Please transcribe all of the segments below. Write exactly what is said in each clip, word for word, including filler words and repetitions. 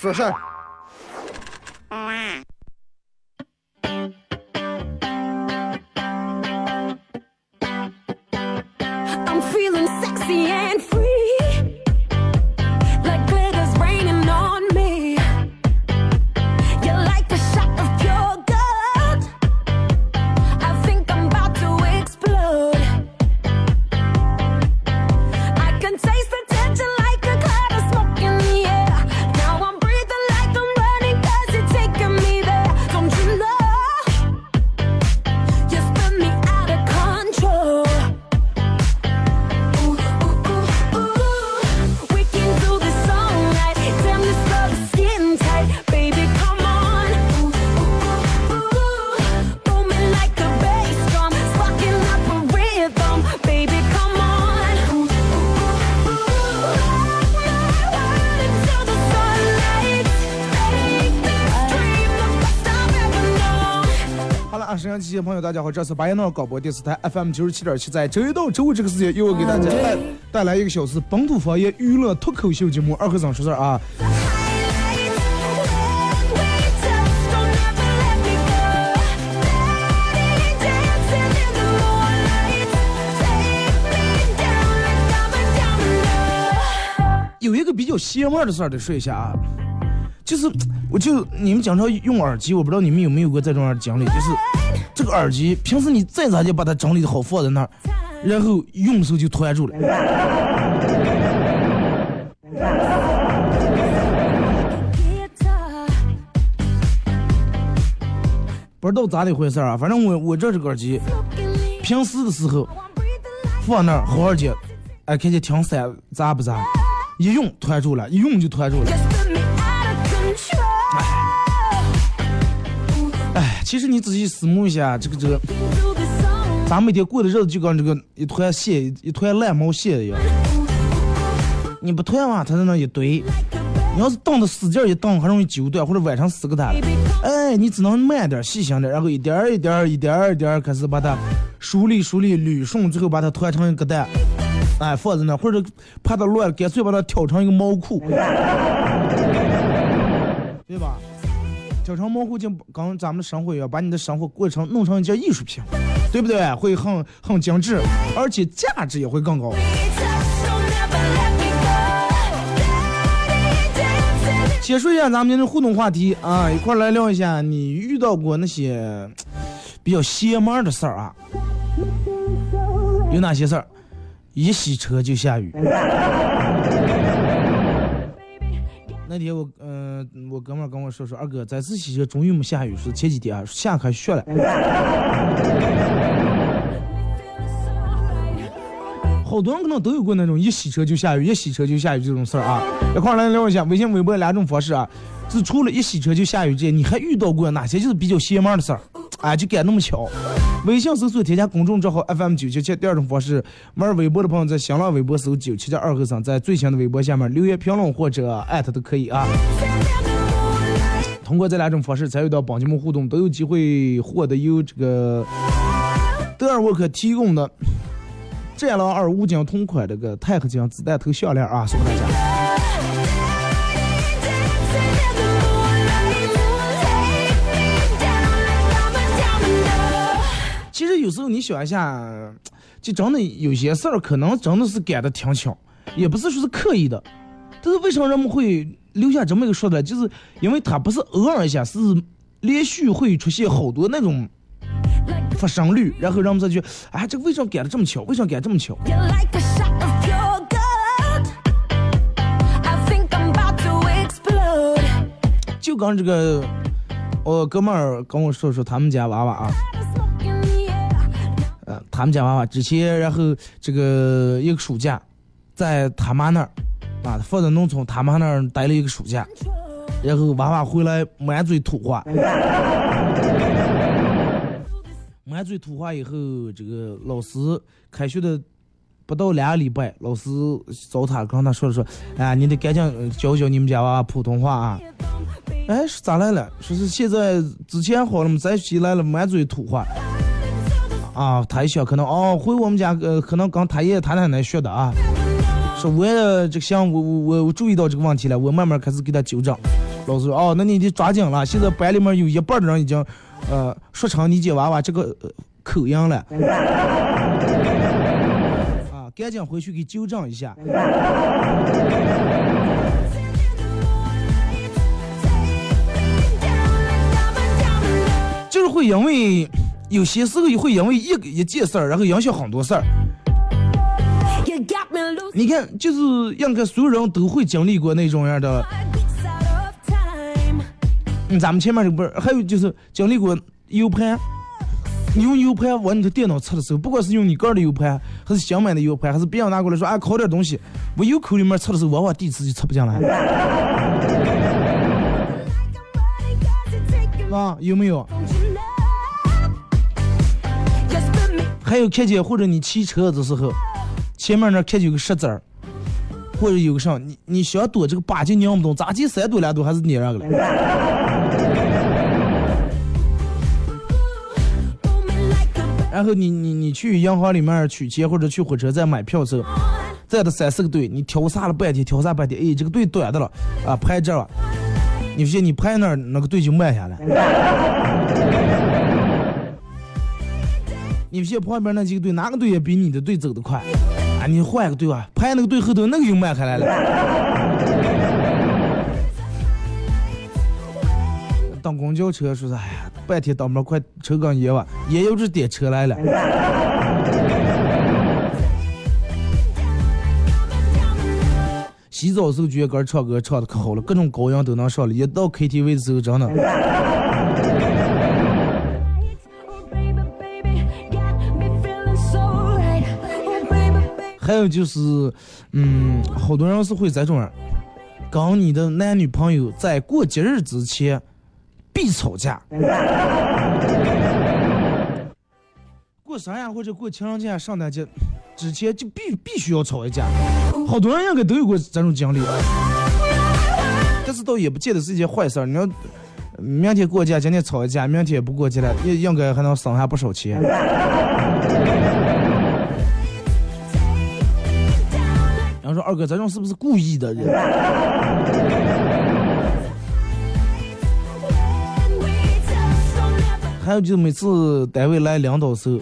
说事儿。谢谢朋友，大家好！这次巴彦淖尔广播电视台 F M 九十七点七，在周一到周五这个时间，又给大家带带来一个小时本土方言娱乐脱口秀节目《二和尚说事儿》啊。有一个比较邪门的事儿得说一下啊，就是我就你们经常用耳机，我不知道你们有没有过这种讲理，就是。这个耳机平时你再咋就把它整理的好放在那儿，然后用的时候就突然住了。不知道咋的回事啊，反正我我这这个耳机，平时的时候放那儿好好接，哎，看见挺塞扎不扎，一用突然住了，一用就突然住了。其实你仔细思慕一下，这个这个，咱每天过的日子就跟这个一团蟹、一团烂毛蟹一样。你不团嘛，它在那一堆；你要是蹬的使劲一蹬，还容易揪断，或者崴成死个它。哎，你只能慢点、细心点，然后一点一点、一点一点开始把它梳理、梳理、捋顺，最后把它团成一个蛋，哎，放在那，或者怕它乱了，干脆把它挑成一个毛裤，对吧？挑成模糊就跟咱们的生活一样，把你的生活过程弄成一件艺术品，对不对？会很很精致，而且价值也会更高。结束一下咱们今天的互动话题啊，一块来聊一下你遇到过那些比较邪门的事儿啊？有哪些事儿？一洗车就下雨。那天我嗯、呃，我哥们跟我说说，二哥，咱这洗车终于没下雨，说前几天啊下开雪了。好多人可能都有过那种一洗车就下雨，一洗车就下雨这种事儿啊。一块来聊一下微信、微博两种方式啊。自除了一洗车就下雨这些，你还遇到过哪些就是比较邪门的事儿？哎，就敢那么巧。微信搜索添加公众账号 F M 九七七。第二种方式，玩微博的朋友在新浪微博搜九七七二和尚，在最新的微博下面留言评论或者艾特都可以啊。通过这两种方式参与到本节目互动，都有机会获得由这个德尔沃克提供的战狼二五金同款这个钛合金子弹头项链啊，送给大家。其实有时候你想一下，就真的有些事儿可能真的是改的挺巧，也不是说是刻意的，但是为什么人们会留下这么一个说的，就是因为它不是偶尔一下，是连续会出现好多那种发生率，然后人们再去哎，这个为什么改的这么巧，为什么改这么巧。就刚这个我哥们儿跟我说说他们家娃娃啊，呃，他们家娃娃之前，然后这个一个暑假，在他妈那儿，啊，放在农村他妈那儿待了一个暑假，然后娃娃回来满嘴土话，满嘴土话以后，这个老师开学的不到两个礼拜，老师找他跟他说了说，哎，你得赶紧教教你们家娃娃普通话啊。哎，是咋来了？说是现在之前好了嘛，再起来了满嘴土话。啊，他一想可能哦，回我们家呃，可能刚他爷他奶奶学的啊。说我也这个想我我我注意到这个问题了，我慢慢开始给他纠正。老师说哦，那你得抓紧了，现在班里面有一半的人已经呃说成你姐娃娃这个、呃、口音了。啊，赶紧回去给纠正一下。就是会因为。有些时候也会因为一一件事儿，然后影响很多事儿。你看，就是应该所有人都会经历过那种样的。嗯，咱们前面这不是还有就是经历过 U 盘，你用 U 盘往你的电脑测的时候，不管是用你个人的 U 盘，还是想买的 U 盘，还是别人拿过来说啊考点东西，我 U 口里面测的时候，往往第一次就测不进来。啊，有没有？还有看见，或者你骑车的时候，前面那看见有个石子儿，或者有个上，你你想躲这个八斤，你要不懂，咋进三躲两躲还是你那个了。然后你你你去银行里面取钱，或者去火车站买票时候，在的三四个队，你调查了半天，调查半天，哎，这个队短的了啊，拍这了，你说你拍那儿那个队就慢下来。你现在旁边那几个队，哪个队也比你的队走得快啊！你换个队啊，拍那个队后头那个又迈开来了。当公交车说是，哎呀，半天当门快车刚爷吧，也有这点车来了。洗澡的时候觉得唱歌唱的可好了，各种高音都能上了，一到 K T V 的时候真的。还有就是嗯好多人是会在这种搞你的男女朋友在过节日之前必吵架。过啥呀或者过情人节上大街之前就必必须要吵一架。好多人应该都有过这种经历。但是倒也不见得是一件坏事，你要明天过节今天吵一架，明天也不过节了，应该还能省下不少钱。说二哥咱这是不是故意的人？还有就是每次单位来领导时候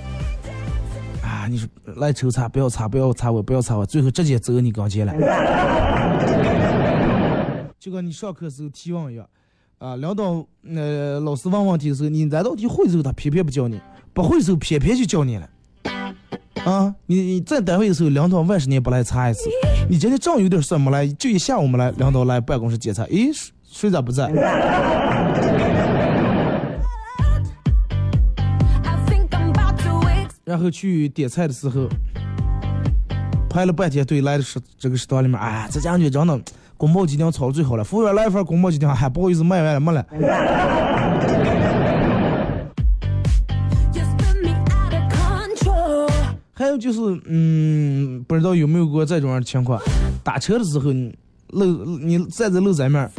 啊，你说来抽查不要查不要查我不要查我，最后直接走你刚接来。就跟你上课时候提问一样啊，领导呃老师问问题的时候，你来到题会的时候他偏偏不教你，不会的时候偏偏就教你了。啊，你你在单位的时候，领导万事你也不来查一次。你今天正有点事没来，就一下午没来，领导来办公室检查，诶，谁咋不在？然后去点菜的时候，排了半天队来的食这个食堂里面，哎，这家觉真的宫保鸡丁炒的最好了。服务员来一份宫保鸡丁，还不好意思卖完了没了。还有就是，嗯，不知道有没有过这种情况，打车的时候，路你站在路上面，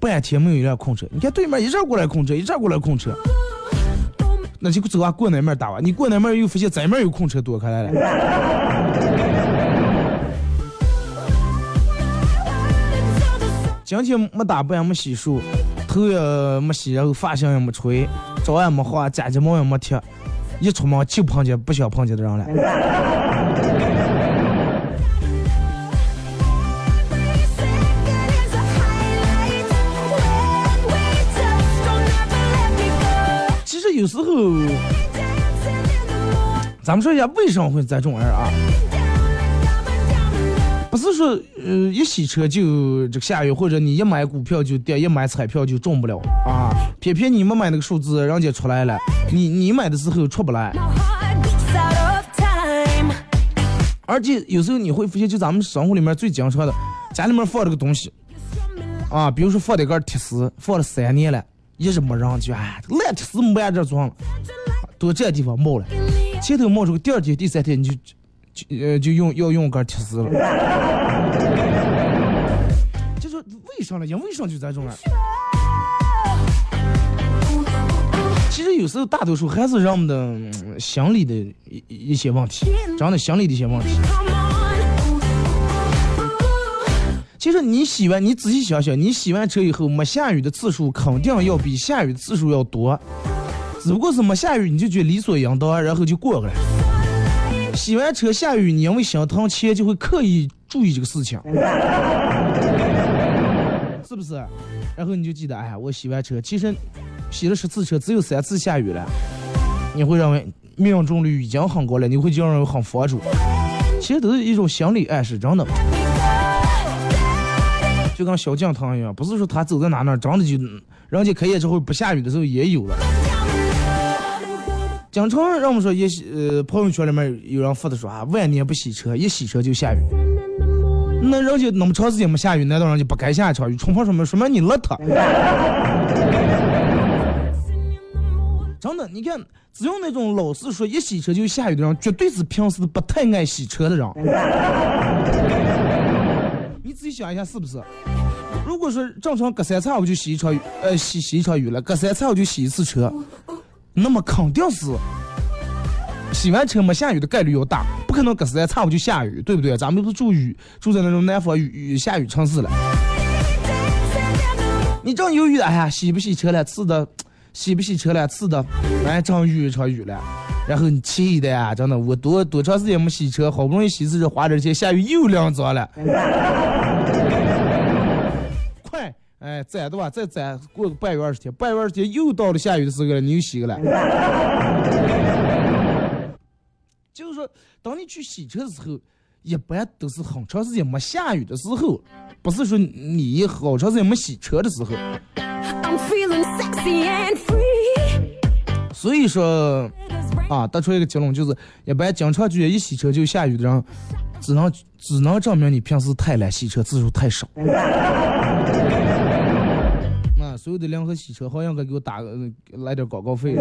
半天没有一辆空车，你看对面一站过来空车，一站过来空车，那就走啊，过那面打完，你过那面又发现咱面有空车躲开来了。今天没打扮，没洗漱，头也没洗，然后发型也没吹，澡也没化，假睫毛也没贴。一出门就碰见不想碰见的人了。其实有时候，咱们说一下为什么会在这种人啊？不是说呃一洗车就这个下雨，或者你一买股票就跌，一买彩票就中不了啊。偏偏你没买那个数字，人家出来了，你你买的时候出不来。而且有时候你会发现，就咱们生活里面最经常的，家里面放这个东西，啊，比如说放在这儿铁丝放了三年了，一直没人去，哎，烂铁丝没按这装了，都这地方冒了，前头冒出第二天第三天你就就呃就用要用杆铁丝了，这是为啥呢？因为啥就在这了？其实有时候大多数还是人们的心理的一一些问题，人的心理的一些问题。其实你洗完，你仔细想想，你洗完车以后没下雨的次数肯定要比下雨的次数要多，只不过是没下雨你就觉得理所应当，然后就过了。洗完车下雨，你因为想掏钱就会刻意注意这个事情，是不是？然后你就记得，哎，我洗完车，其实洗了十次车，只有三次下雨了，你会认为命中率已经很高了，你会就认为很佛主。其实都是一种心理暗示，真的。就跟小酱汤一样，不是说他走在哪那长得就，人家开业之后不下雨的时候也有了。经常让我们说也，呃，朋友圈里面有人发的说啊，万年不洗车，一洗车就下雨。那人家那么长时间没下雨，难道人家不该下一场雨？冲破什么什么你邋遢？真的，你看，只有那种老是说一洗车就下雨的人，绝对是平时不太爱洗车的人。你自己想一下是不是？如果说正常隔三差五就洗一场雨，呃，洗洗一场雨了，隔三差五就洗一次车，那么肯定是洗完车没下雨的概率要大，不可能隔三差五就下雨，对不对？咱们不住雨，住在那种南方雨雨下雨城市了。你正犹豫，哎呀，洗不洗车了？次的，洗不洗车了？次的，哎，正遇一场雨了，然后你气的呀，真的，我多多长时间没洗车，好不容易洗一次车，花点钱，下雨又凉着了。哎，再对吧？再再过个半月二十天，半月二十天又到了下雨的时候了，你又洗个了。就是说，当你去洗车的时候，一般都是很长时间没下雨的时候，不是说你好长时间没洗车的时候。I'm feeling sexy and free. 所以说，啊，得出一个结论就是，一般经常去一洗车就下雨的人，只能只能证明你平时太懒，洗车次数太少。所有的联合洗车好像给我打、呃、来点广告费。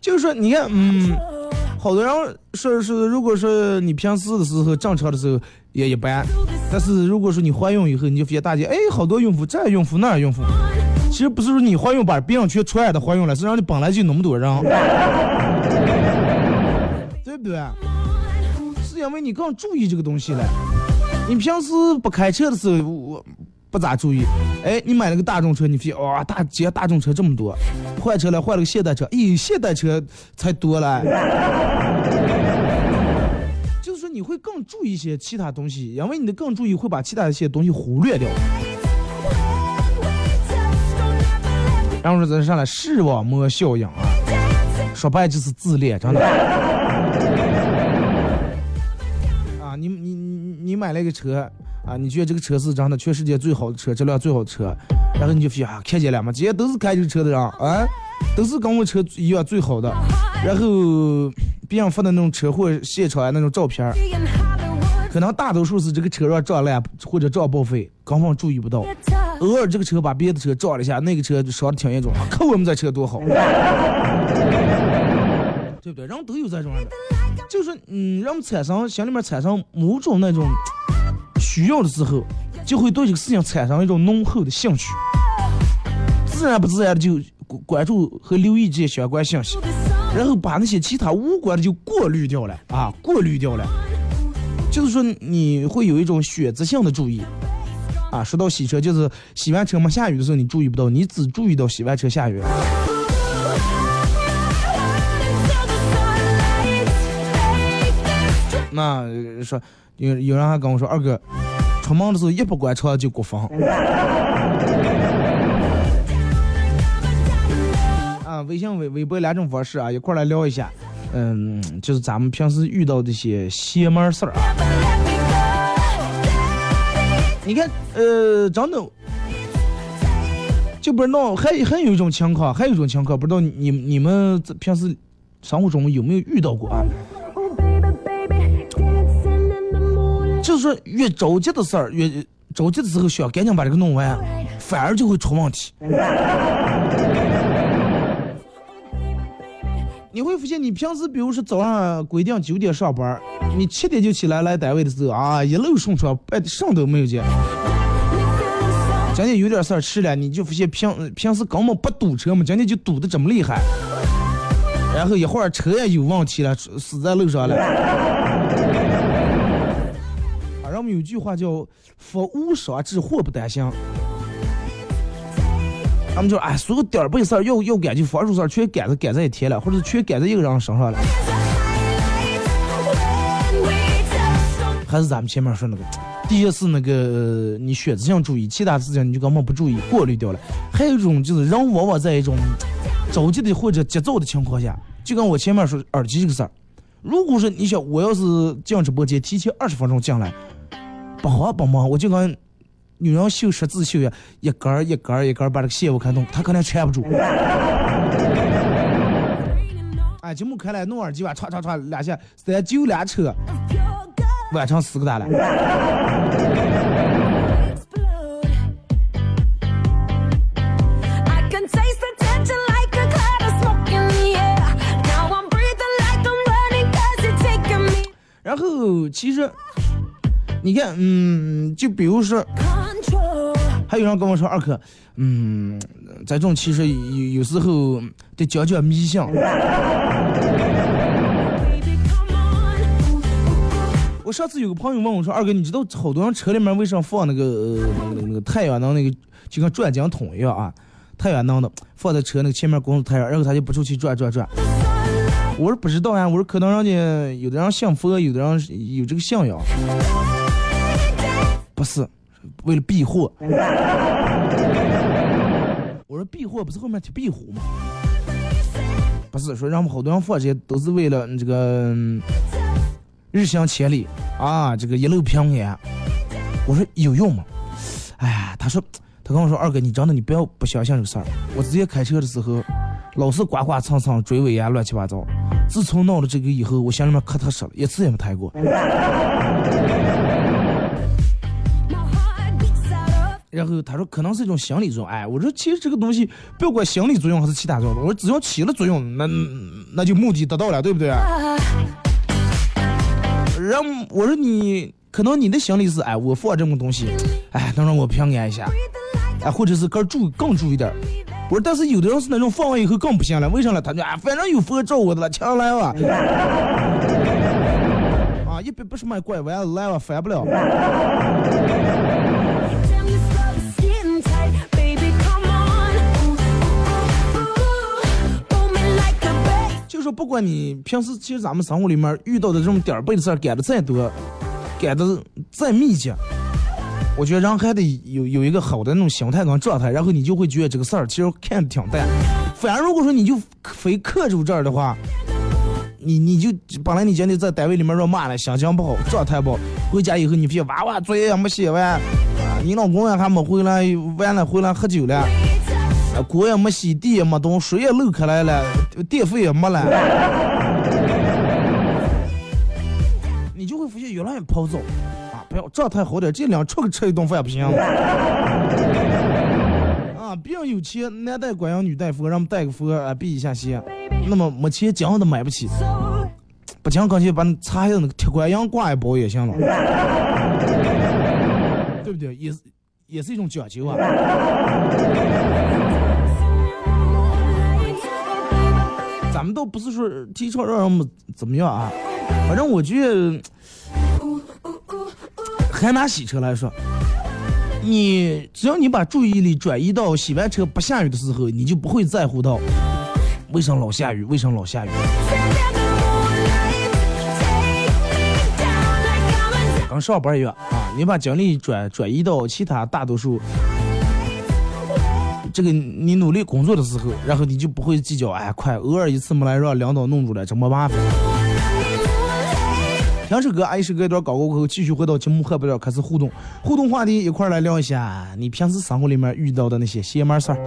就是说你看，嗯，好多人说是如果说你平时的时候正常的时候也一般，但是如果说你怀孕以后，你就发现大家哎好多孕妇这孕妇那孕妇，其实不是说你怀孕把别人全传染的怀孕了，是让你本来就那么多人。对不对？是因为你更注意这个东西了。你平时不开车的时候，我不咋注意。哎，你买了个大众车，你发现哇，大街大众车这么多，换车了，换了个现代车，咦，现代车才多了。就是说你会更注意一些其他东西，因为你的更注意会把其他一些东西忽略掉。然后咱上来视网膜效应啊，说白就是自恋，真的。你你你你买了一个车啊，你觉得这个车是真的全世界最好的车，这辆最好的车，然后你就说啊，看见了吗？这些都是开这个车的人啊，都是跟我车一样最好的。然后别人发的那种车祸现场啊那种照片，可能大多数是这个车上撞烂或者撞报废，根本注意不到。偶尔这个车把别的车撞了一下，那个车伤的挺严重，啊，看我们这车多好，对不对？人都有这种人的。就是嗯，让我们产生心里面产生某种那种需要的时候，就会对这个事情产生一种浓厚的兴趣，自然不自然的就关注和留意这些相关信息，然后把那些其他无关的就过滤掉了啊，过滤掉了。就是说你会有一种选择性的注意啊。说到洗车，就是洗完车嘛，下雨的时候你注意不到，你只注意到洗完车下雨了。那说有有人还跟我说，二哥出门的时候一不关窗就刮风啊。微信微微博两种方式啊，一块来聊一下。嗯，就是咱们平时遇到这些邪门事儿啊。你看，呃，真的就不知道，还还有一种情况，还有一种情况，不知道你你们平时生活中有没有遇到过啊？就是越着急的事儿，越着急的时候想赶紧把这个弄完，反而就会出问题。你会发现，你平时比如说早上规定九点上班，你七点就起来来单位的时候啊，一路顺畅，哎，什么都没有见。今天有点事儿吃了，你就发现平平时根本不堵车嘛，今天就堵得这么厉害，然后一会儿车也有问题了，死在路上了。我们有句话叫“福无双至，祸不单行”，他们就哎，所有点儿背事儿要要赶就防住事儿，全赶在赶在一天了，或者全赶在一个人身上了。还是咱们前面说那个，第一是那个你选择性注意，其他事情你就根本不注意，过滤掉了。还有一种就是人往往在一种着急的或者急躁的情况下，就跟我前面说耳机这个事儿，如果是你想我要是进直播间提前二十分钟进来。帮忙帮忙，我就跟女人绣十字绣呀，一根一根一根把这个线我看动，她可能穿不住。哎，节目开来弄耳机吧，唰唰唰两下，三九两车，晚上死个蛋了。然后其实。你看，嗯，就比如说，还有人跟我说二哥，嗯，咱这种其实有有时候得讲讲迷信。我上次有个朋友问我说，二哥，你知道好多人车里面为什么放那个、呃、那个那个太阳能那个，就跟转桨筒一样啊，太阳能的放在车那个前面光着太阳，然后他就不出去转转转。我说不知道呀、啊，我说可能人家有的人信佛，有的人有这个信仰。不是为了避祸，我说避祸不是后面提壁虎吗？不是说让我们好多人放这些都是为了这个日行千里啊，这个一路平安。我说有用吗？哎呀，他说他跟我说二哥，你真的你不要不相信这个事儿。我直接开车的时候老是刮刮蹭蹭追尾啊乱七八糟。自从闹了这个以后，我心里面可踏实了，一次也没抬过。然后他说可能是一种心理作用，哎，我说其实这个东西不要管心理作用还是其他作用，我说只要起了作用，那那就目的得到了，对不对？然后我说你可能你的心理是，哎，我放这种东西，哎，能让我平安一下，哎，或者是更注更注意点。我说但是有的人是那种放完以后更不行了，为啥呢？他就啊、哎，反正有佛照我的了，强来吧，啊，一百八十迈拐弯来吧，翻不了。就是不管你平时，其实咱们生活里面遇到的这种点儿背的事儿，改的再多，改的再密集，我觉得人还得有有一个好的那种心态跟状态，然后你就会觉得这个事儿其实看挺淡。反而如果说你就非克住这儿的话，你你就本来你今天在单位里面让骂了，心情不好，状态不好，回家以后你别娃娃作业也没写完，啊，你老公也还没回来，完了回来喝酒了。锅也没洗，地也没动，水也漏开来了，电费也没了，你就会发现越来越暴躁啊！不要状态好点，这两出去吃一顿饭不行吗？啊，别人有钱男带管羊女带佛，让我们带个佛啊避一下邪。那么没钱讲都买不起，不讲干脆把插一下那个铁管羊挂一包也行了，对不对？也也是一种讲究啊。咱们都不是说提倡让人们怎么样啊，反正我觉得还拿洗车来说，你只要你把注意力转移到洗完车不下雨的时候，你就不会在乎到为什么老下雨为什么老下雨。刚上班一样啊，你把精力转转移到其他大多数这个你努力工作的时候，然后你就不会计较，哎，快偶尔一次没来让领导弄出来这么麻烦。听首歌，挨首歌一段搞过后，继续回到节目后边开始互动，互动话题一块来聊一下你平时生活里面遇到的那些邪门事儿。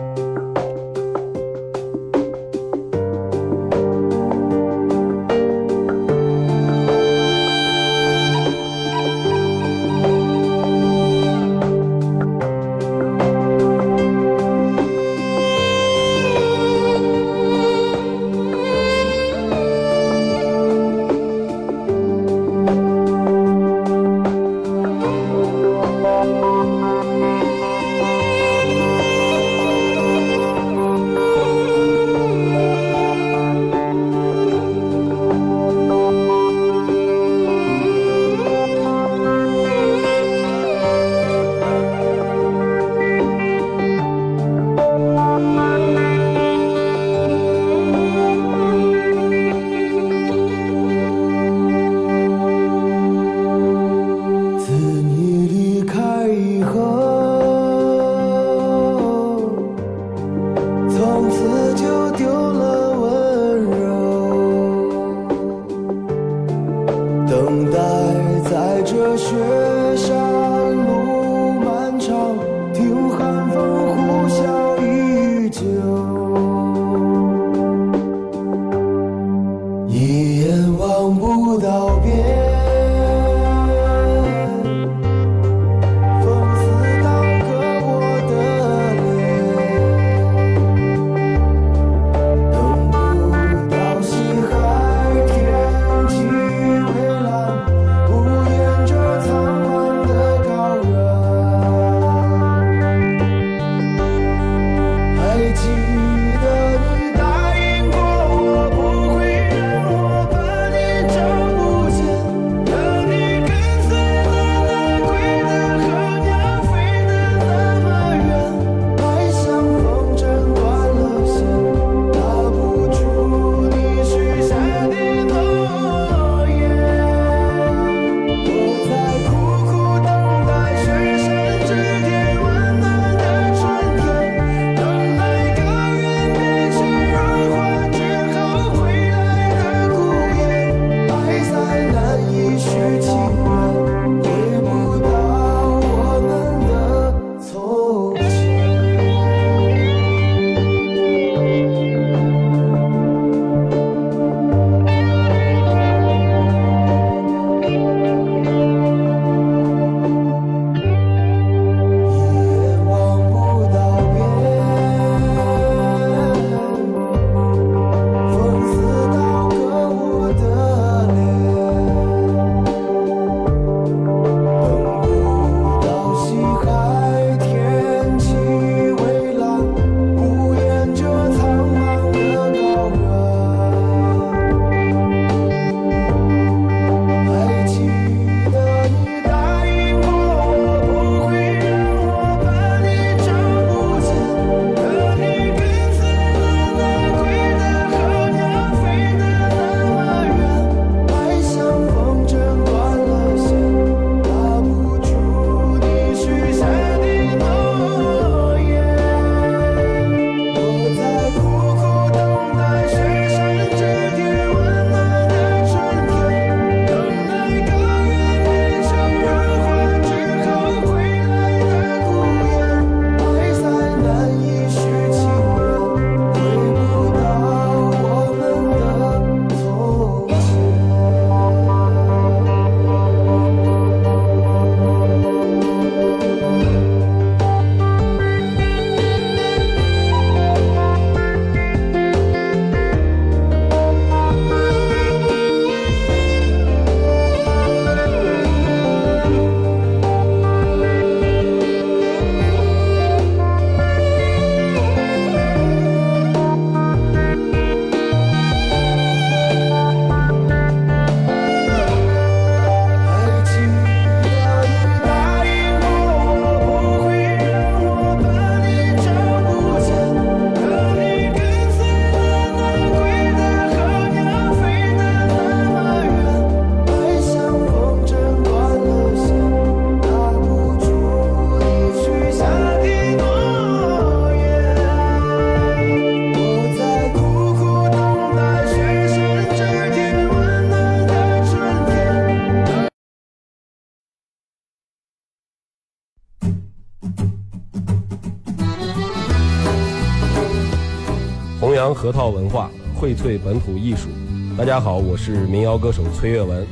扬河套文化，荟萃本土艺术。大家好，我是民谣歌手崔月文，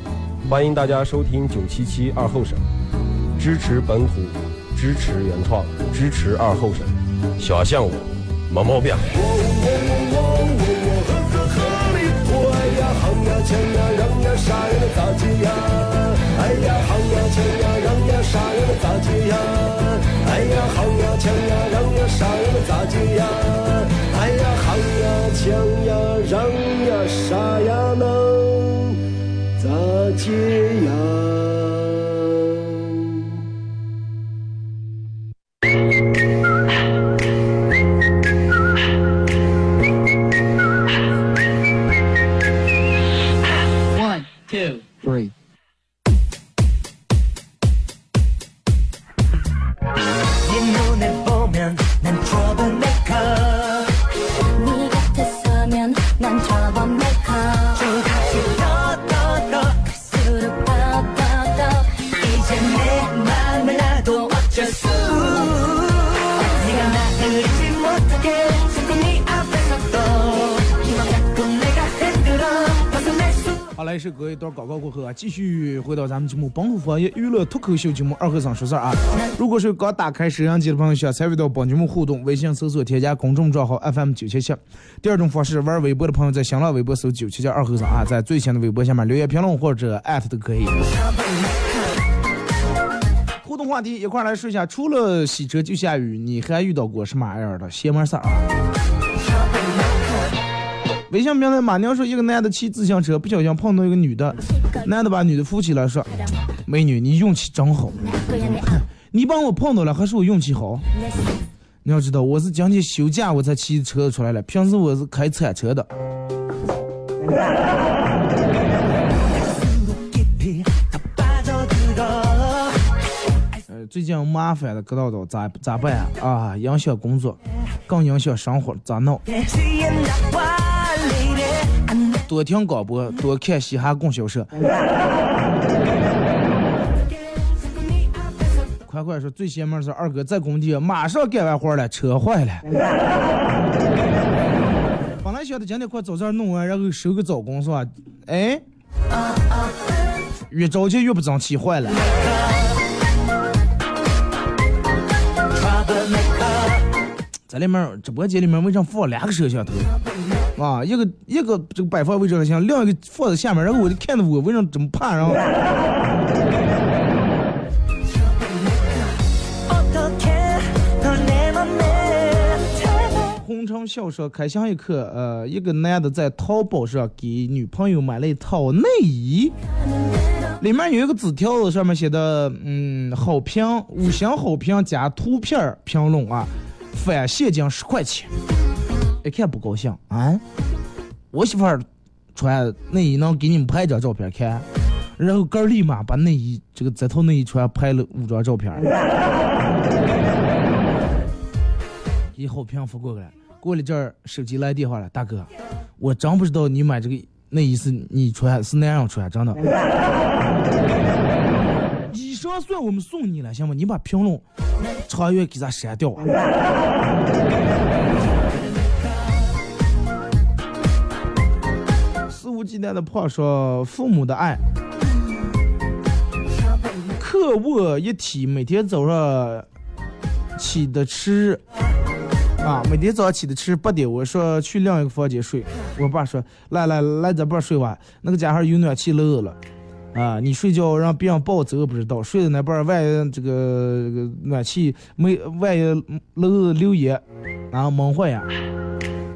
欢迎大家收听九七七二后省，支持本土，支持原创，支持二后省。小象我没毛病。One, two, three.来是隔一段广告过后啊，继续回到咱们节目本土方言娱乐脱口秀节目二和尚说事儿啊。如果是刚打开摄像机的朋友，想参与到本节目互动，微信搜索添加公众账号 F M 九七七。第二种方式，玩微博的朋友在新浪微博搜九七七二和尚啊，在最新的微博下面留言评论或者艾特都可以。互动话题一块来说一下，除了洗车就下雨，你还遇到过什么样的邪门事儿啊？微信平台马娘说，一个男的骑自行车不小心碰到一个女的，男的把女的扶起来说：“美女，你运气真好，你帮我碰到了，还是我运气好？你要知道，我是今天休假我才骑车出来了，平时我是开铲车的。”呃，最近麻烦了，各道道咋咋办啊？影响工作，更影响生活，咋弄？多听广播，多看嘻哈供销社。快快说，最邪门是二哥在工地马上干完活了，车坏了。本来想的今天快早上弄完，然后收个早工是吧？哎，越着急越不争气，坏了。在里面直播间里面为啥放两个摄像头？啊，一个一个这个摆放位置很像，另一个放在下面，然后我就看着我为什么这么怕，然后红尘笑说，开箱一刻，呃，一个男的在淘宝上给女朋友买了一套内衣，里面有一个纸条，上面写的嗯好评五星好评加图片评论啊，返现金十块钱。一看不高兴啊！我媳妇儿穿内衣能给你们拍张照片看，然后哥立马把内衣这个这套内衣穿拍了五张照片，以后平复过来。过了这儿手机来电话了，大哥，我真不知道你买这个内衣是你穿是那样穿，真的。以上算我们送你了，行吗？你把评论超越给咱删掉。无忌惮的话说，父母的爱客卧一体，每天早上起的吃啊，每天早上起的吃八点，我说去另一个房间睡，我爸说来来来咱爸睡吧，那个家伙有暖气漏了啊，你睡觉让别人抱走不知道，睡的那边外这个、这个、暖气没外漏溜也，然后忙坏呀。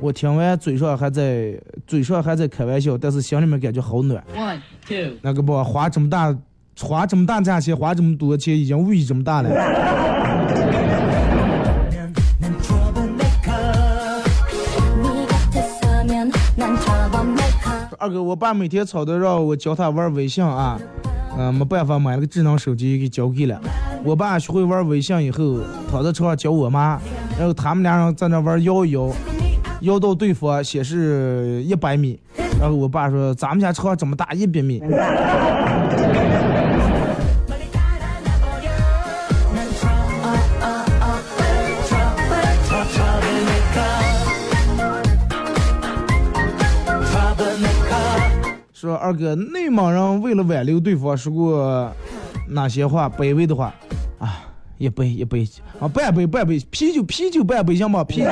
我听完嘴上还在嘴上还在开玩笑，但是心里面感觉好暖。One, two. 那个不花这么大花这么大价钱，花这么多钱，已经物欲这么大了。二哥，我爸每天吵着让我教他玩微信啊，嗯、呃，没办法买了个智能手机给交给了。我爸学会玩微信以后，躺在车上教我妈，然后他们俩人在那玩摇一摇。要到对方显示一百米，然后我爸说咱们家车这么大一百米。说二哥，内蒙人为了挽留对方说过哪些话卑微的话啊？一杯一杯啊，半杯半杯，啤酒啤酒半杯行吗？啤酒。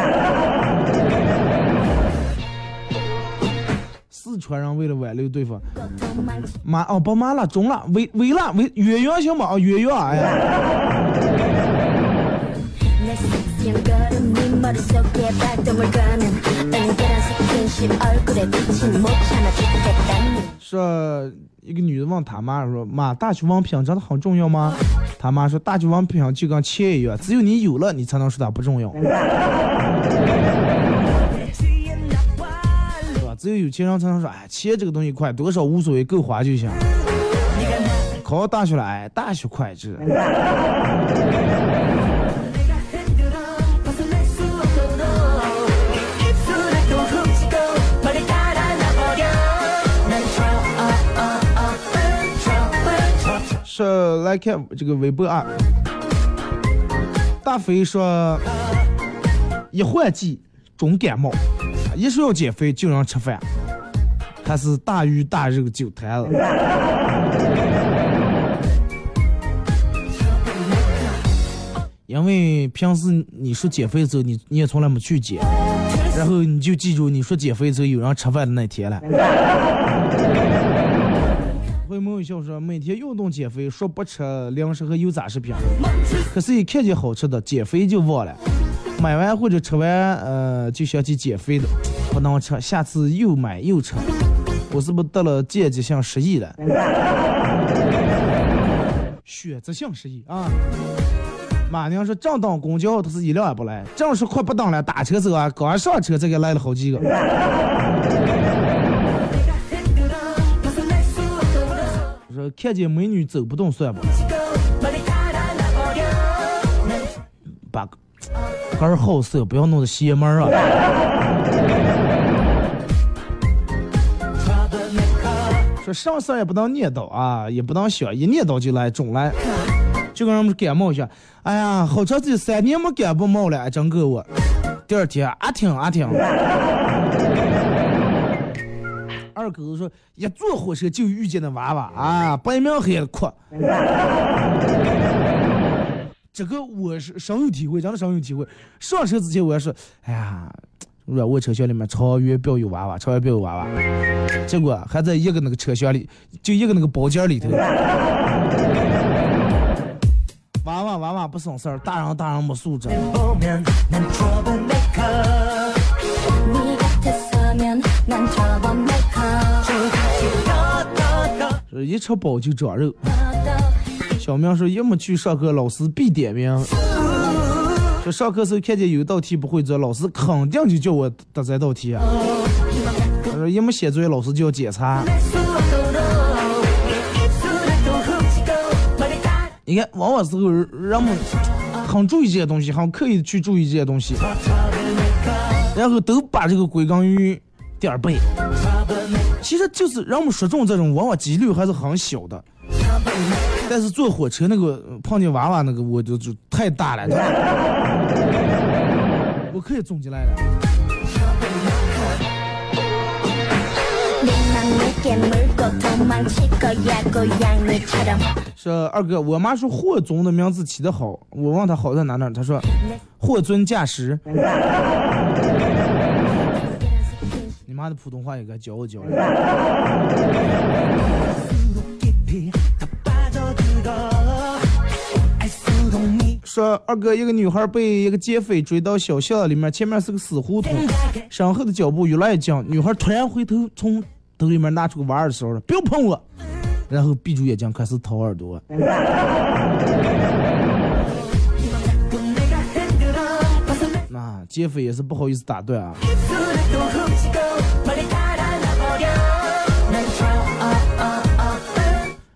四川人为了挽留对方，麻哦不麻了，中了，围围了围月圆行吗？啊月圆哎呀。说一个女的问他妈说，妈，大局文凭真的很重要吗？他妈说，大局文凭就跟钱一样，只有你有了你才能说它不重要。对吧？只有有钱人才能说，哎，钱这个东西快多少无所谓，够花就行。考到大学了，哎，大学快智。是来看这个微博啊，大肥说一换季总感冒，一说要减肥就让吃饭，他是大鱼大肉就馋了。因为平时你说减肥的时候你你也从来没去减，然后你就记住你说减肥的时候有人吃饭的那天了。回某友笑说，每天运动减肥，说不吃粮食和油炸食品，可是一看见好吃的减肥就忘了，买完或者吃完呃就想起减肥的不能吃，下次又买又吃，我是不是得了间接性失忆了？选择性失忆啊！马娘说，正当公交他是一辆也不来，正是快不当了打车走啊，刚上车这个来了好几个。看见美女走不动算吧，把还是好色，不要弄得邪门啊！说上色也不能念叨啊，也不能想，一念叨就来肿来，就跟人们感冒一下。哎呀，好长这三年没感冒了，真够我。第二天啊挺啊挺。二狗说，一坐火车就遇见的娃娃啊，白面黑的哭。这个我是深有体会，真的深有体会。上车之前我还说，哎呀，软卧车厢里面超越标有娃娃，超越标有娃娃，结果还在一个那个车厢里，就一个那个包间里头。娃娃娃娃不省事儿，大人大人没素质。一吃饱就长肉。小明说，要么去上课老师必点名，说上课时候看见有一道题不会做，老师肯定就叫我答这道题啊。他说，要么写作业老师就要检查。你看往往时候人们很注意这些东西，很刻意去注意这些东西，然后都把这个归根于第二背，其实就是让我们说中这种往往几率还是很小的，但是坐火车那个碰见娃娃那个我就就太大了，我可以总结来了。说二哥，我妈说霍总的名字起得好，我问她好在哪哪，她说霍尊驾驶。你妈的普通话也该教我教我。说二哥，一个女孩被一个劫匪追到小巷里面，前面是个死胡同，身后的脚步越来越近，女孩突然回头从兜里面拿出个娃儿的时候，不要碰我，然后闭住眼睛开始掏耳朵。那劫匪也是不好意思打断啊。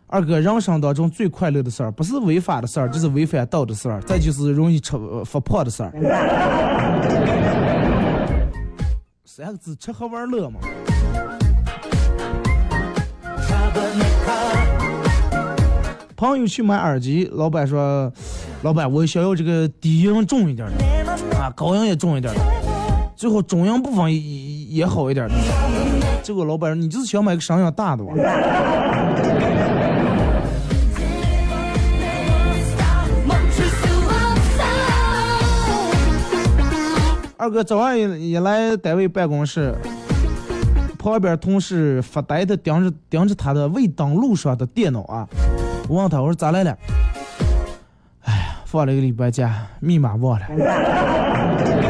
二哥，人生当中最快乐的事儿，不是违法的事儿，就是违反道的事儿，再就是容易吃发胖的事儿。三个字，吃喝玩乐嘛。朋友去买耳机，老板说：“老板，我想要这个低音重一点的，啊，高音也重一点的。”最后中央部分 也, 也好一点的。结果老板说你就是想买个商量大的吧。二哥早上 也, 也来单位办公室，旁边同事发呆的盯着盯着他的未登录上的电脑啊。我问他，我说咋来了？哎呀，放了一个礼拜假，密码忘了。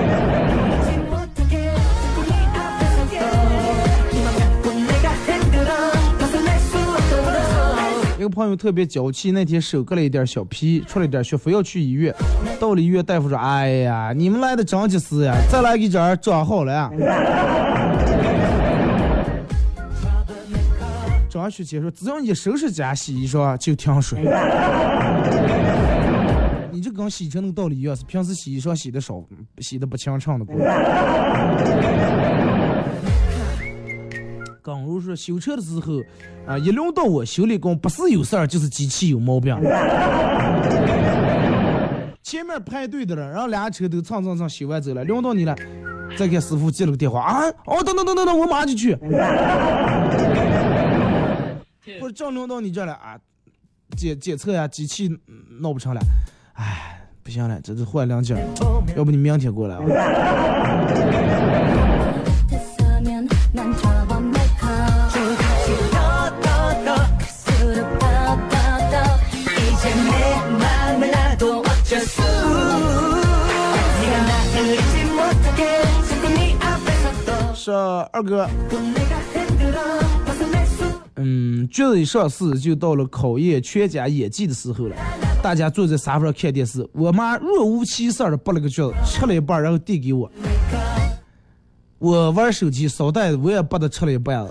一个朋友特别娇气，那天手割了一点小皮，出了一点血，非要去医院。到了医院，大夫说：“哎呀，你们来的真及时呀，再来一针长好了呀。”张学姐说：“只要你收拾家、洗衣裳就停水。”你这跟洗车那个道理一样，是平时洗衣裳洗的少，洗的不清畅的过程。刚如说修车的时候，啊，一轮到我修理工，不是有事儿就是机器有毛病。前面排队的了，然后俩车都蹭蹭蹭修完走了，轮到你了，再给师傅接了个电话啊！哦，等等等等等，我马上就去。或者正轮到你这儿了啊，检检测呀，机器闹不成了，哎，不行了，这是坏两件，要不你明天过来啊。是二哥。嗯，觉得一上市就到了考验全家演技的时候了。大家坐在沙发上看电视，我妈若无其事的剥了个橘子，吃了一半，然后递给我。我玩手机扫袋子，我也剥的吃了一半了。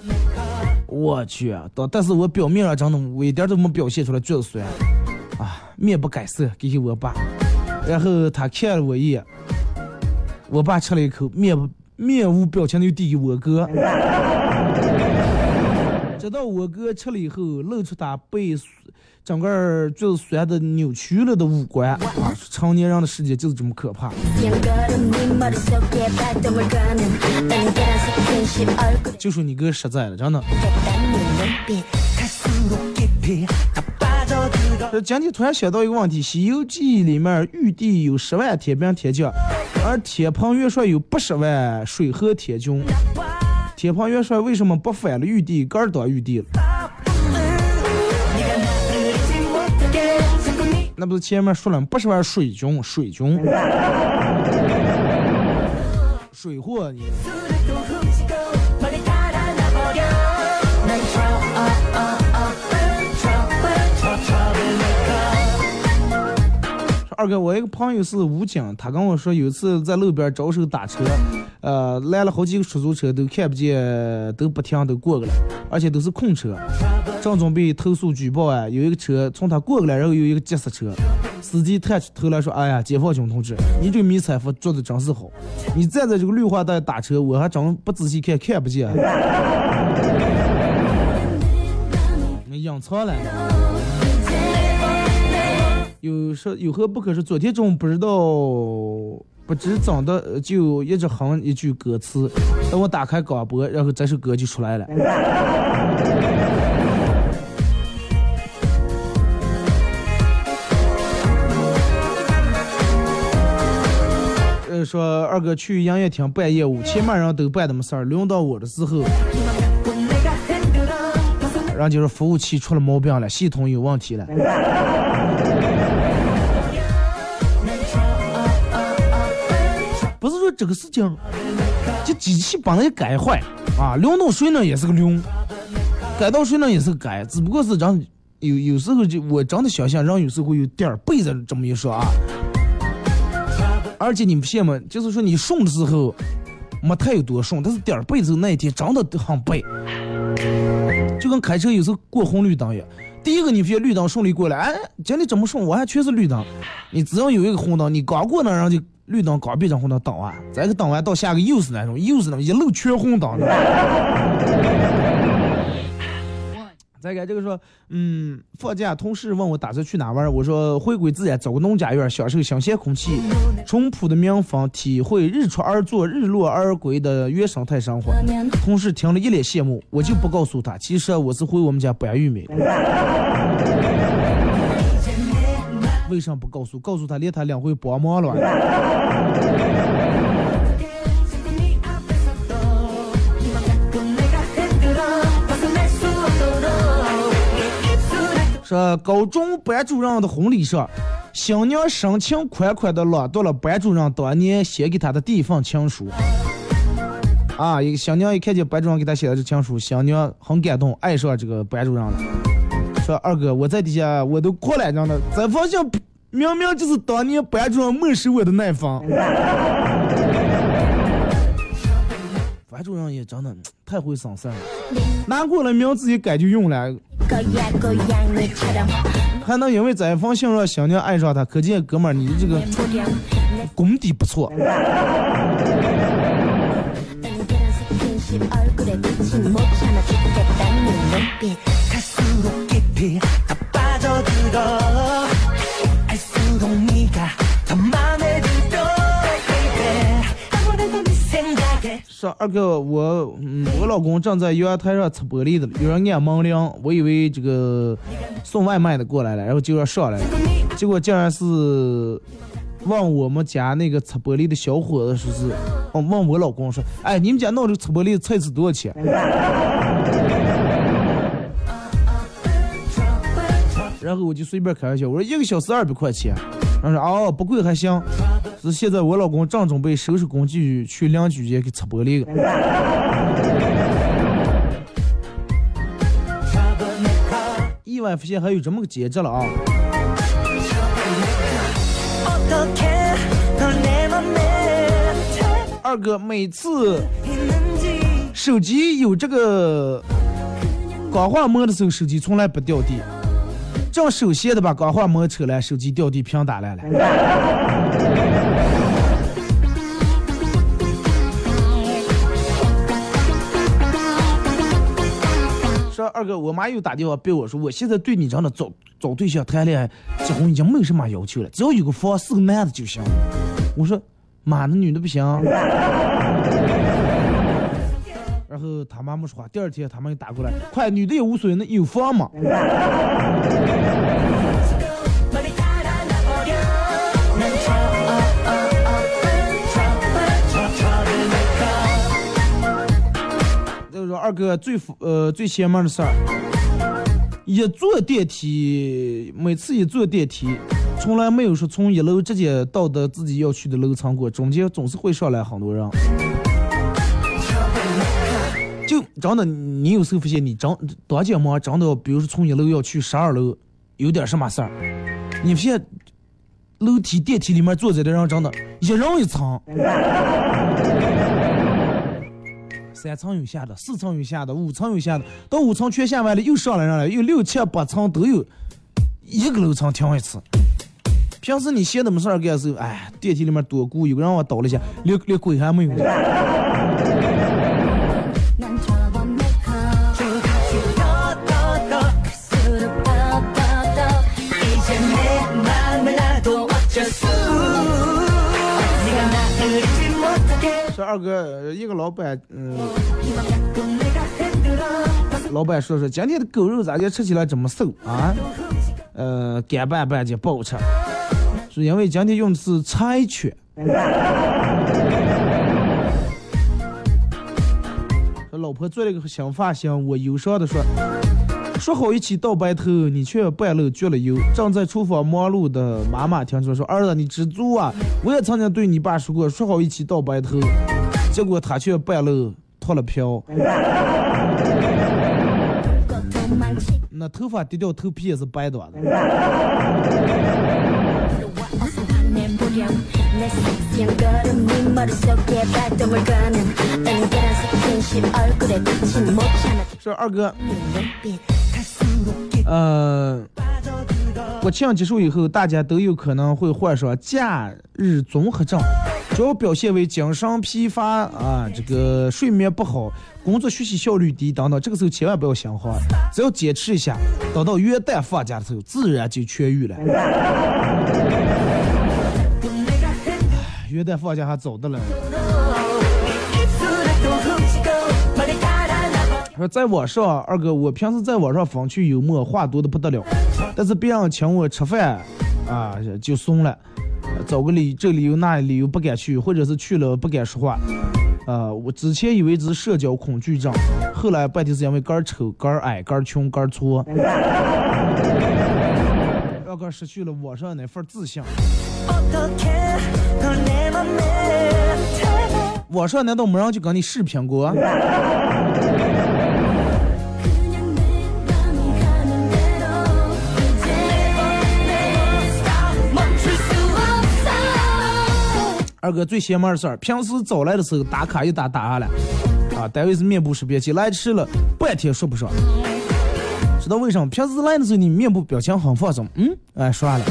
我去啊！但是我表面上真的我一点都没表现出来橘子酸啊，面不改色给我爸。然后他看了我一眼，我爸吃了一口，面面无表情的又递给我哥。直到我哥吃了以后，露出他被整个就是摔的扭曲了的五官啊！成年人的世界就是这么可怕。就说你哥实在了，真的。今天突然想到一个问题，《西游记》里面玉帝有十万天兵天将，而铁鹏元帅有八十万水和铁军。铁鹏元帅为什么不反了玉帝，个儿当玉帝了？那不是前面说了不是玩水军，水军，水货你。二哥，我一个朋友是武警，他跟我说有一次在路边招手打车，呃，来了好几个出租车，都看不见，都不停，都过过来，而且都是空车。正准备投诉举报啊，有一个车从他过过来，然后有一个急刹车，司机探出头来说：“哎呀，解放军同志，你这迷彩服做的真是好，你站在这个绿化带打车，我还真不仔细看看不见，养仓了。”有说有何不可是昨天中午不知道不知怎的就一直哼一句歌词，等我打开广播，然后这首歌就出来了。呃，说二哥去音乐厅办业务，前面人都办的没事儿，轮到我的时候，然后就是服务器出了毛病了，系统有问题了。不是说这个事情这机器把它改坏啊，流动水呢也是个流，改到水呢也是个改，只不过是让有有时候就我长得想象让有时候有点背着这么一说啊。而且你不信吗，就是说你送的时候没太有多送，但是点背着那一天长得很背，就跟开车有时候过红绿灯一样，第一个你别绿灯顺利过来，哎，今天怎么送我还缺是绿灯，你只要有一个红灯你刚过呢，然后就绿灯搞别张红灯挡完，再个挡完到下个又是那种，又是那种一路缺红灯的。再给这个说，嗯，放假同事问我打算去哪玩，我说回归自然，走个农家院，享受新鲜空气，淳朴的民风，体会日出而作日落而归的原生态生活。同事听了一脸羡慕，我就不告诉他，其实我是回我们家白玉梅。为什么不告诉？告诉他连他两回帮忙了。说高中班主任的婚礼上，新娘深情款款地朗读了班主任当年写给她的第一份情书。啊，一个新娘一看见班主任给她写的这情书，新娘很感动，爱上这个班主任了。说二哥，我在底下我都哭了，真的，这封信明明就是当年班主任没收我的那封。班主任也真的太会省事了，拿过了名字也改就用了。还能因为这一封信让小妞爱上他，可见哥们儿你这个功底不错。说二哥，我、嗯、我老公站在阳台上擦玻璃的，有人按门铃，我以为这个送外卖的过来了，然后就要上来了，结果竟然是问我们家那个擦玻璃的小伙子，说是问我老公说，哎，你们家弄这个擦玻璃菜是多少钱？然后我就随便开玩笑，我说一个小时二百块钱，然后说哦不贵还行。是现在我老公正准备收拾工具去邻居家给擦玻璃。意外发现还有这么个节制了啊！二哥每次手机有这个钢化膜的时候，手机从来不掉地，正手写的把钢化膜扯来，手机掉地平打来了。说二哥，我妈又打电话逼我说，我现在对你这样的找找对象谈恋爱结婚已经没有什么要求了，只要有个房四个男的就行。我说妈，那女的不行。然后他妈没说话，第二天他妈又打过来，快，女的也无所谓，那有房嘛。二哥最呃最邪门的事儿，一坐电梯，每次一坐电梯，从来没有说从一楼直接到的自己要去的楼层过，中间总是会上来很多人。就真的，你有时候发现你长大姐嘛，长到比如说从一楼要去十二楼，有点什么事儿，你发现楼梯电梯里面坐着的人，长得一人一层。三层有下的，四层有下的，五层有下的，到五层全下完了，又上来上来，又六七八层都有，一个楼层停一次。平时你闲的没事儿干的时候，哎，电梯里面躲过，有个人我倒了一下，连连鬼还没有。这二哥一个老板，嗯，老板说说今天的狗肉咋就吃起来这么瘦啊？呃，干拌拌就不好吃，是因为今天用的是柴犬。老婆做了个小发型，我忧伤的说，说好一起到白头，你却半路撅了油。正在厨房忙碌的妈妈听出来说，儿子你知足啊，我也曾经对你爸说过，说好一起到白头，结果他却半路脱了飘。那头发低掉，头皮也是白短的。说二哥，呃，国庆结束以后，大家都有可能会患上假日综合症，主要表现为精神疲乏啊，这个睡眠不好，工作学习效率低等等。这个时候千万不要想慌，只要坚持一下，等到元旦放假的时候，自然就痊愈了。元旦放假还早的了。说在网上，二哥，我平时在网上风趣幽默，话多的不得了，但是别人请我吃饭啊，就松了，找个理这理由那理由不敢去，或者是去了不敢说话。呃，我之前以为只是社交恐惧症，后来半天是因为肝丑、肝矮、肝穷、肝粗，让肝失去了网上那份自信。网上难道没人就跟你视频过？二哥最邪门的事儿，平时早来的时候打卡一打打下来，啊，单位是面部识别器，来迟了半天说不上，知道为什么？平时来的时候你面部表情很放松，嗯，哎，说完了，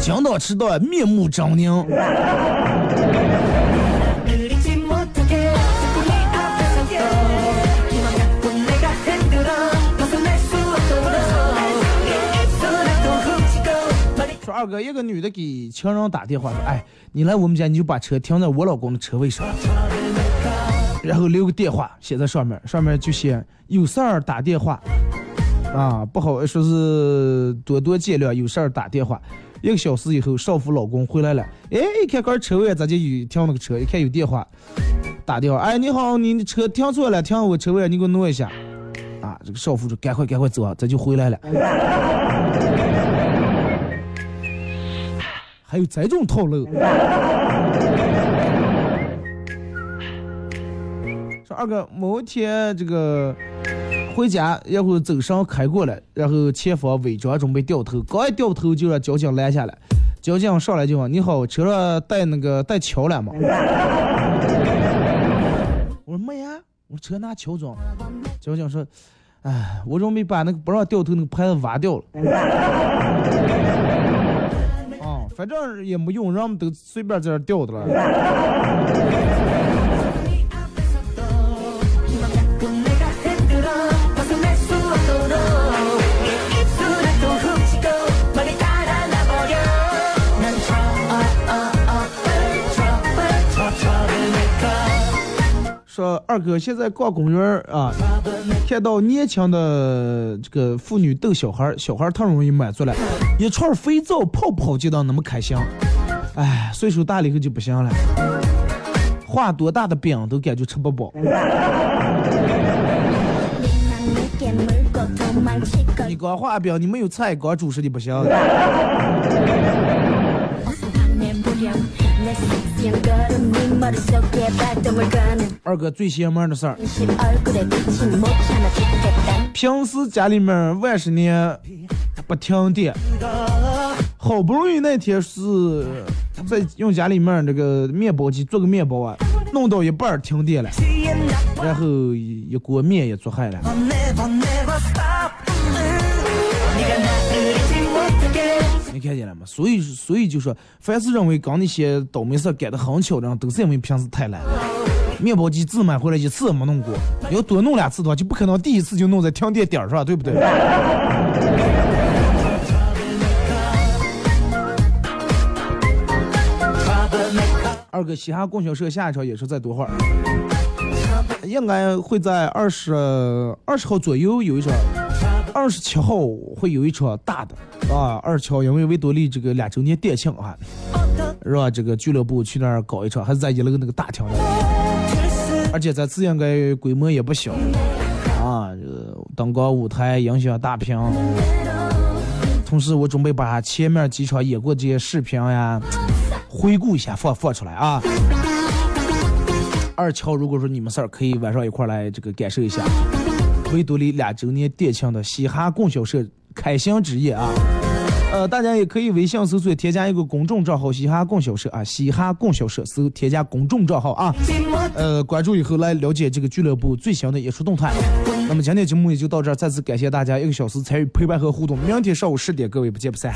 讲到迟到面目狰狞。二哥，一个女的给情人打电话说：“哎，你来我们家，你就把车停在我老公的车位上，然后留个电话写在上面，上面就写有事儿打电话，啊，不好说是多多见谅，有事儿打电话。”一个小时以后，少妇老公回来了，哎，一看个车位，咱就有停那个车，一看有电话，打电话，哎，你好，你车停错了，停我车位，你给我挪一下。啊，这个少妇说：“赶快，赶快走啊，咱就回来了。”还有这种套路。说二哥，某天这个回家，然后走上开过来，然后前方伪装准备掉头，刚一掉头就让交警拦下来，交警上来就问：“你好，车上带那个带桥了吗？”我说：“没呀，我说车拿桥装。”交警说：“哎，我准备把那个不让掉头那个牌子挖掉了。”反正也没用，让我们都随便在这掉的了。说二哥，现在逛公园啊，看到年轻的这个妇女逗小孩，小孩太容易满足了，一串肥皂泡泡就当那么开心。哎，岁数大了以后就不行了，画多大的饼都感觉吃不饱。你刚画饼，你没有菜，刚主食你不行。二哥最邪门的事儿，平时家里面万十年不停电，好不容易那天是在用家里面这个面包机做个面包啊，弄到一半停电了，然后一锅面也做坏了。你看见了吗？所以所以就说，凡是认为刚那些倒霉事改得很巧的，都是因为平时太懒了。面包机自买回来一次没弄过，你要多弄两次的话，就不可能第一次就弄在停电点上，对不对？二个嘻哈供销社下一场也是在多会儿，应该会在二十二十号左右有一场。二十七号会有一场大的啊，二十七号因为维多利这个两周年店庆啊，让这个俱乐部去那儿搞一场，还是在一楼那个大厅的，而且这次应该规模也不小啊，灯光舞台影响大屏，同时我准备把前面几场演过这些视频呀回顾一下放放出来啊。二十七号如果说你们事儿可以晚上一块来这个感受一下。维多利两周年店庆的嘻哈供销社开箱之夜啊，呃，大家也可以微信搜索添加一个公众账号“嘻哈供销社”啊，“嘻哈供销社”搜添加公众账号啊，呃，关注以后来了解这个俱乐部最新的演出动态。那么今天节目也就到这儿，再次感谢大家一个小时参与陪伴和互动，明天上午十点各位不见不散。